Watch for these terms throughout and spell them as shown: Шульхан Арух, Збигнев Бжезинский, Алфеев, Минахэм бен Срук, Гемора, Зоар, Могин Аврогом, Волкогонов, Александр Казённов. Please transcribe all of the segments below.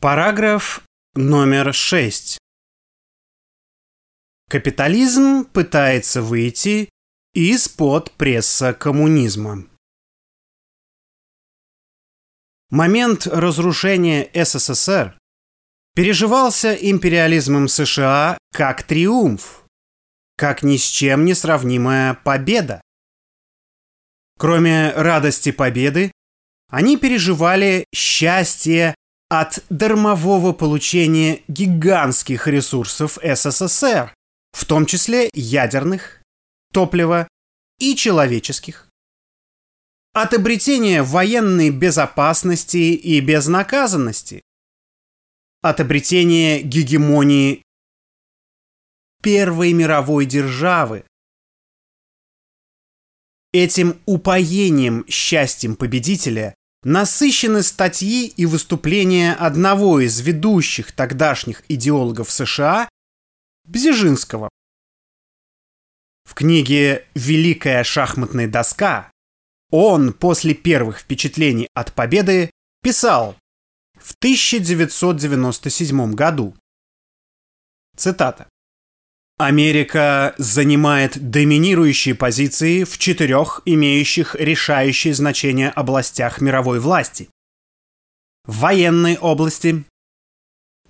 Параграф номер 6. Капитализм пытается выйти из-под пресса коммунизма. Момент разрушения СССР переживался империализмом США как триумф, как ни с чем не сравнимая победа. Кроме радости победы, они переживали счастье от дармового получения гигантских ресурсов СССР, в том числе ядерных, топлива и человеческих, от обретения военной безопасности и безнаказанности, от обретения гегемонии Первой мировой державы. Этим упоением счастьем победителя насыщены статьи и выступления одного из ведущих тогдашних идеологов США, Бжезинского. В книге «Великая шахматная доска» он после первых впечатлений от победы писал в 1997 году. Цитата. «Америка занимает доминирующие позиции в 4 имеющих решающее значение областях мировой власти. В военной области,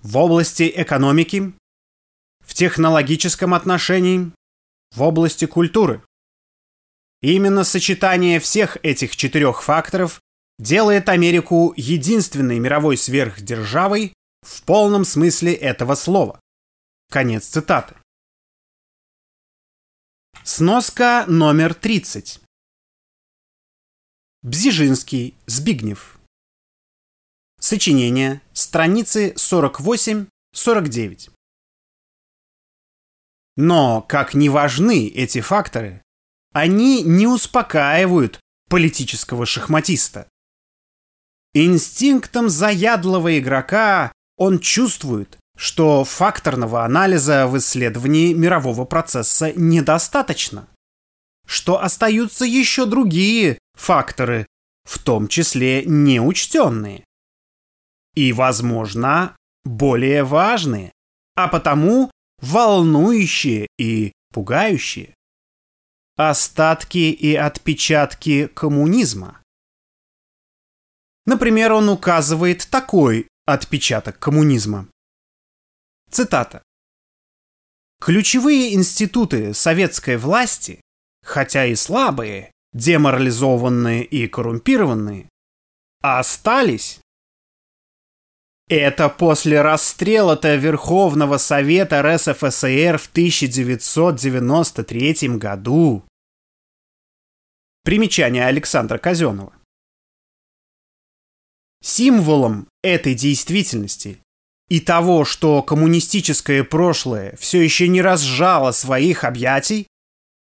в области экономики, в технологическом отношении, в области культуры. Именно сочетание всех этих 4 факторов делает Америку единственной мировой сверхдержавой в полном смысле этого слова». Конец цитаты. Сноска номер 30. Бжезинский, Збигнев. Сочинение. Страницы 48-49. Но, как ни важны эти факторы, они не успокаивают политического шахматиста. Инстинктом заядлого игрока он чувствует, что факторного анализа в исследовании мирового процесса недостаточно, что остаются еще другие факторы, в том числе неучтенные, и, возможно, более важные, а потому волнующие и пугающие. Остатки и отпечатки коммунизма. Например, он указывает такой отпечаток коммунизма. Цитата. «Ключевые институты советской власти, хотя и слабые, деморализованные и коррумпированные, остались. Это после расстрела-то Верховного Совета РСФСР в 1993 году». Примечание Александра Казённова. Символом этой действительности и того, что коммунистическое прошлое все еще не разжало своих объятий,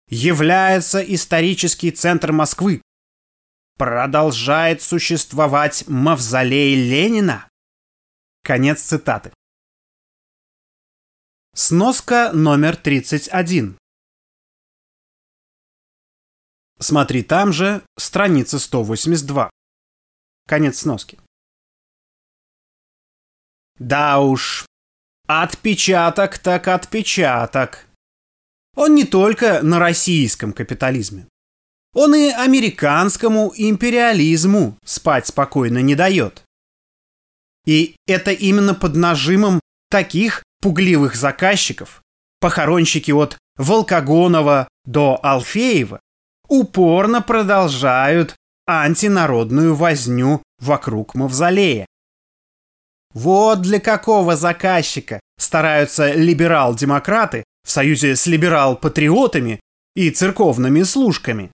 является исторический центр Москвы. Продолжает существовать мавзолей Ленина. Конец цитаты. Сноска номер 31. Смотри там же, страница 182. Конец сноски. Да уж, отпечаток так отпечаток. Он не только на российском капитализме. Он и американскому империализму спать спокойно не дает. И это именно под нажимом таких пугливых заказчиков, похоронщики от Волкогонова до Алфеева, упорно продолжают антинародную возню вокруг мавзолея. Вот для какого заказчика стараются либерал-демократы в союзе с либерал-патриотами и церковными служками.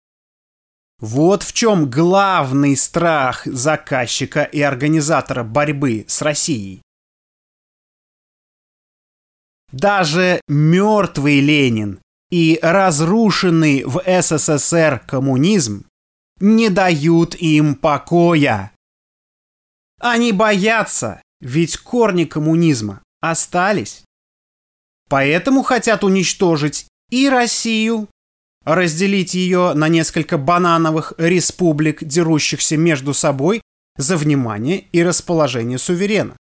Вот в чем главный страх заказчика и организатора борьбы с Россией. Даже мертвый Ленин и разрушенный в СССР коммунизм не дают им покоя. Они боятся. Ведь корни коммунизма остались. Поэтому хотят уничтожить и Россию, разделить ее на несколько банановых республик, дерущихся между собой за внимание и расположение суверена.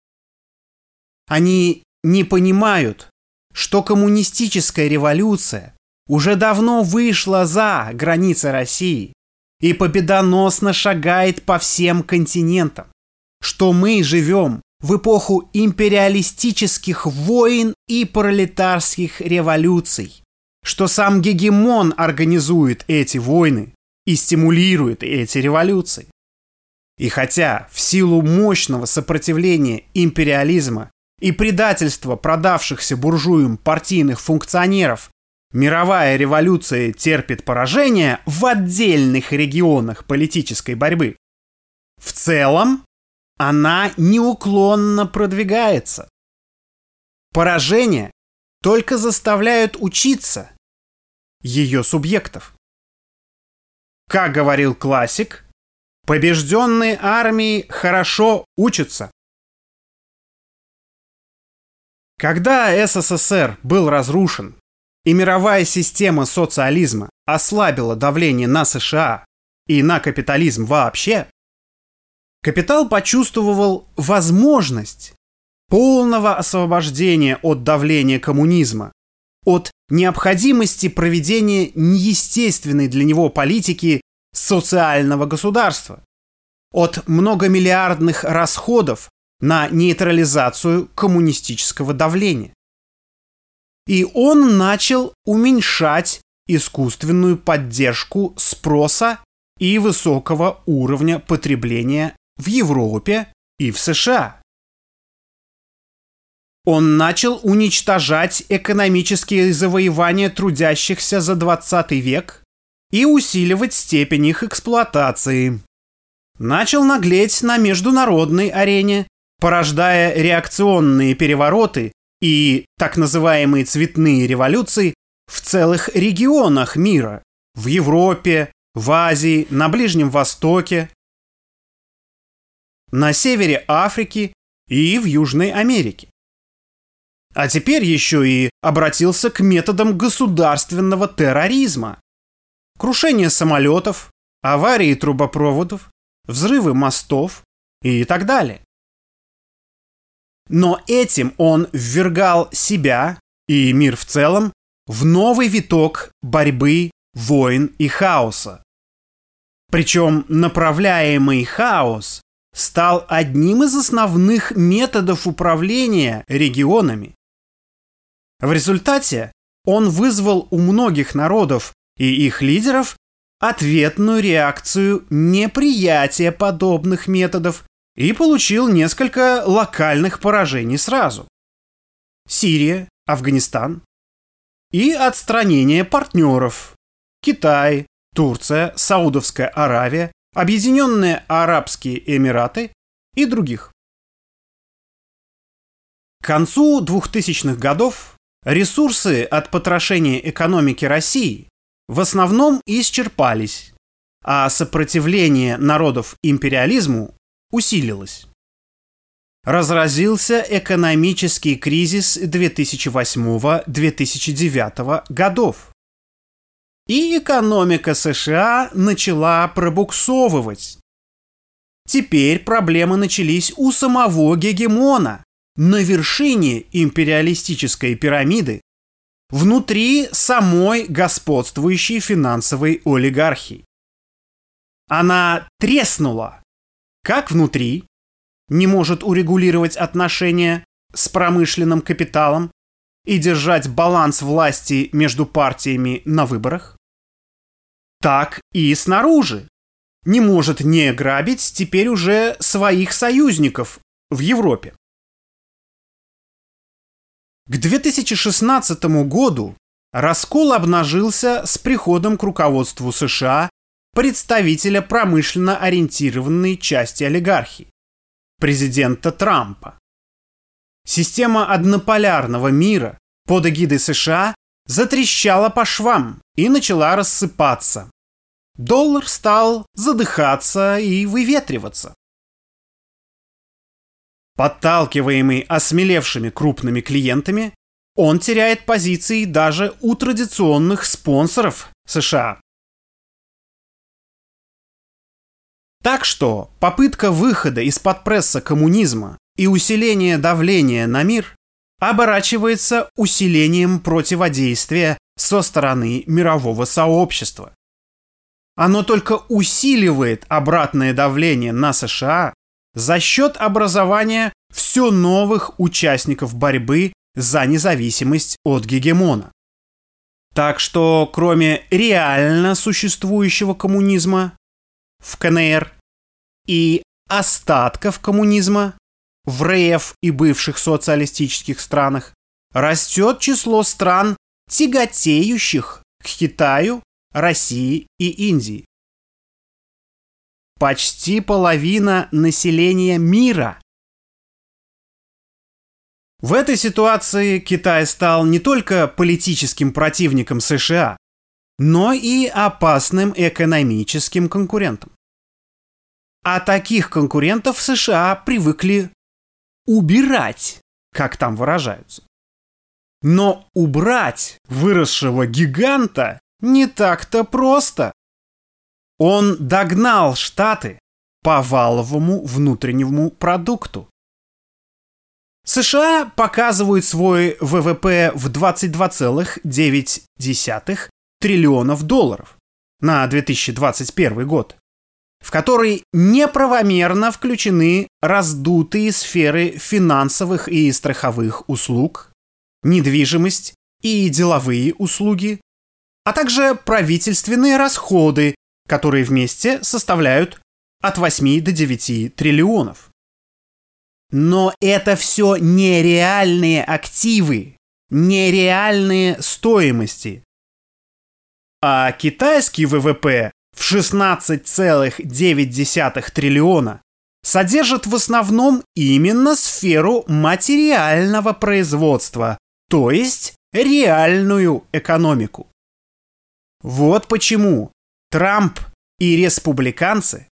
Они не понимают, что коммунистическая революция уже давно вышла за границы России и победоносно шагает по всем континентам, что мы живем в эпоху империалистических войн и пролетарских революций, что сам гегемон организует эти войны и стимулирует эти революции. И хотя в силу мощного сопротивления империализма и предательства продавшихся буржуям партийных функционеров мировая революция терпит поражение в отдельных регионах политической борьбы, в целом она неуклонно продвигается. Поражения только заставляют учиться ее субъектов. Как говорил классик, побежденные армии хорошо учатся. Когда СССР был разрушен и мировая система социализма ослабила давление на США и на капитализм вообще, капитал почувствовал возможность полного освобождения от давления коммунизма, от необходимости проведения неестественной для него политики социального государства, от многомиллиардных расходов на нейтрализацию коммунистического давления. И он начал уменьшать искусственную поддержку спроса и высокого уровня потребления в Европе и в США. Он начал уничтожать экономические завоевания трудящихся за 20 век и усиливать степень их эксплуатации. Начал наглеть на международной арене, порождая реакционные перевороты и так называемые цветные революции в целых регионах мира – в Европе, в Азии, на Ближнем Востоке, на севере Африки и в Южной Америке. А теперь еще и обратился к методам государственного терроризма. Крушение самолетов, аварии трубопроводов, взрывы мостов и так далее. Но этим он ввергал себя и мир в целом в новый виток борьбы, войн и хаоса. Причем направляемый хаос стал одним из основных методов управления регионами. В результате он вызвал у многих народов и их лидеров ответную реакцию неприятия подобных методов и получил несколько локальных поражений сразу. Сирия, Афганистан и отстранение партнеров. Китай, Турция, Саудовская Аравия, Объединенные Арабские Эмираты и других. К концу 2000-х годов ресурсы от потрошения экономики России в основном исчерпались, а сопротивление народов империализму усилилось. Разразился экономический кризис 2008-2009 годов. И экономика США начала пробуксовывать. Теперь проблемы начались у самого гегемона, на вершине империалистической пирамиды, внутри самой господствующей финансовой олигархии. Она треснула, как внутри, не может урегулировать отношения с промышленным капиталом и держать баланс власти между партиями на выборах, так и снаружи, не может не грабить теперь уже своих союзников в Европе. К 2016 году раскол обнажился с приходом к руководству США представителя промышленно ориентированной части олигархии – президента Трампа. Система однополярного мира под эгидой США затрещала по швам и начала рассыпаться. Доллар стал задыхаться и выветриваться. Подталкиваемый осмелевшими крупными клиентами, он теряет позиции даже у традиционных спонсоров США. Так что попытка выхода из-под пресса коммунизма и усиление давления на мир оборачивается усилением противодействия со стороны мирового сообщества. Оно только усиливает обратное давление на США за счет образования все новых участников борьбы за независимость от гегемона. Так что, кроме реально существующего коммунизма в КНР и остатков коммунизма в РФ и бывших социалистических странах, растет число стран, тяготеющих к Китаю, России и Индии. Почти половина населения мира. В этой ситуации Китай стал не только политическим противником США, но и опасным экономическим конкурентом. А таких конкурентов США привыкли убирать, как там выражаются. Но убрать выросшего гиганта не так-то просто. Он догнал Штаты по валовому внутреннему продукту. США показывают свой ВВП в 22,9 триллионов долларов на 2021 год, в который неправомерно включены раздутые сферы финансовых и страховых услуг, недвижимость и деловые услуги, а также правительственные расходы, которые вместе составляют от 8 до 9 триллионов. Но это все нереальные активы, нереальные стоимости. А китайский ВВП в 16,9 триллиона содержит в основном именно сферу материального производства, то есть реальную экономику. Вот почему Трамп и республиканцы,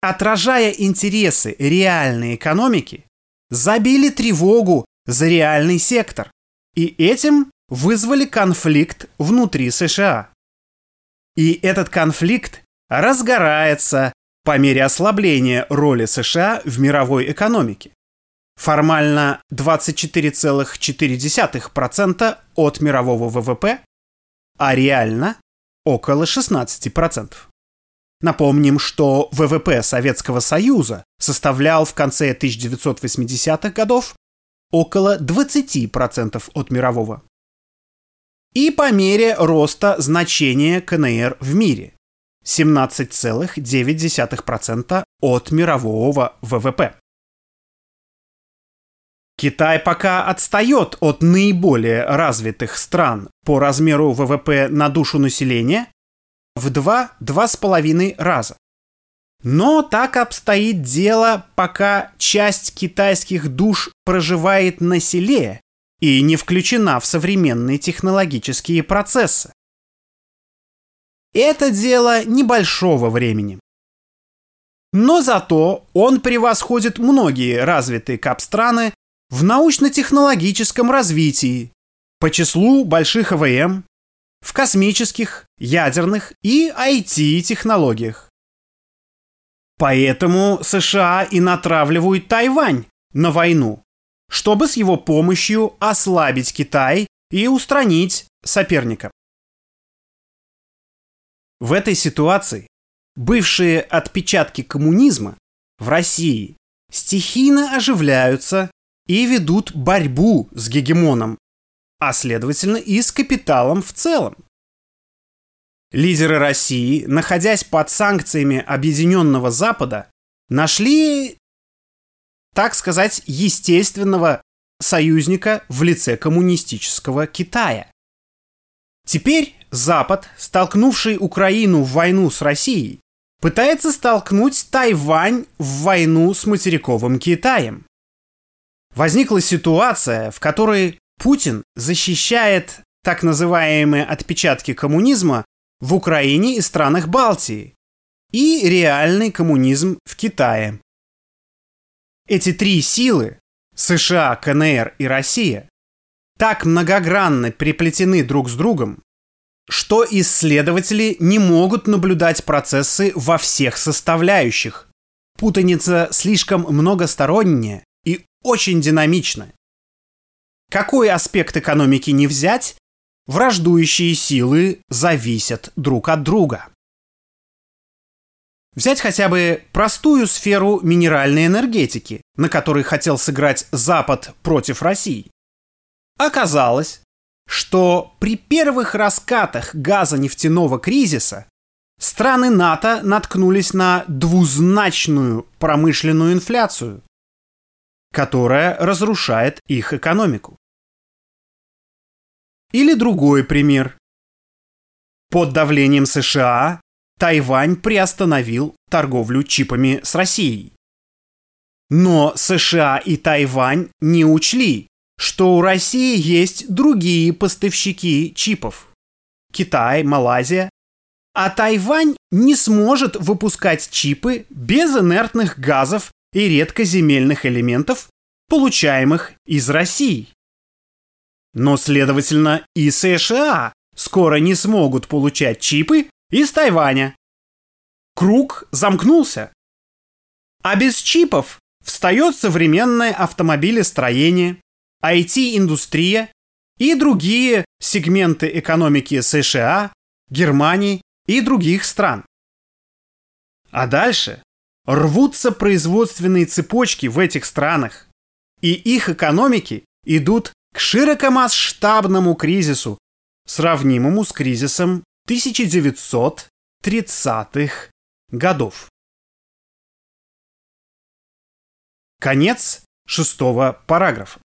отражая интересы реальной экономики, забили тревогу за реальный сектор и этим вызвали конфликт внутри США. И этот конфликт разгорается по мере ослабления роли США в мировой экономике. Формально 24,4% от мирового ВВП, а реально около 16%. Напомним, что ВВП Советского Союза составлял в конце 1980-х годов около 20% от мирового. И по мере роста значения КНР в мире – 17,9% от мирового ВВП. Китай пока отстает от наиболее развитых стран по размеру ВВП на душу населения в 2-2,5 раза. Но так обстоит дело, пока часть китайских душ проживает на селе и не включена в современные технологические процессы. Это дело небольшого времени. Но зато он превосходит многие развитые капстраны в научно-технологическом развитии по числу больших ЭВМ, в космических, ядерных и IT-технологиях. Поэтому США и натравливают Тайвань на войну, чтобы с его помощью ослабить Китай и устранить соперника. В этой ситуации бывшие отпечатки коммунизма в России стихийно оживляются и ведут борьбу с гегемоном, а следовательно и с капиталом в целом. Лидеры России, находясь под санкциями Объединенного Запада, нашли, так сказать, естественного союзника в лице коммунистического Китая. Теперь Запад, столкнувший Украину в войну с Россией, пытается столкнуть Тайвань в войну с материковым Китаем. Возникла ситуация, в которой Путин защищает так называемые отпечатки коммунизма в Украине и странах Балтии и реальный коммунизм в Китае. Эти три силы – США, КНР и Россия – так многогранно переплетены друг с другом, что исследователи не могут наблюдать процессы во всех составляющих. Путаница слишком многосторонняя и очень динамичны. Какой аспект экономики не взять, враждующие силы зависят друг от друга. Взять хотя бы простую сферу минеральной энергетики, на которой хотел сыграть Запад против России. Оказалось, что при первых раскатах газонефтяного кризиса страны НАТО наткнулись на двузначную промышленную инфляцию, которая разрушает их экономику. Или другой пример. Под давлением США Тайвань приостановил торговлю чипами с Россией. Но США и Тайвань не учли, что у России есть другие поставщики чипов – Китай, Малайзия. А Тайвань не сможет выпускать чипы без инертных газов и редкоземельных элементов, получаемых из России. Но, следовательно, и США скоро не смогут получать чипы из Тайваня. Круг замкнулся. А без чипов встает современное автомобилестроение, IT-индустрия и другие сегменты экономики США, Германии и других стран. А дальше рвутся производственные цепочки в этих странах, и их экономики идут к широкомасштабному кризису, сравнимому с кризисом 1930-х годов. Конец 6 параграфа.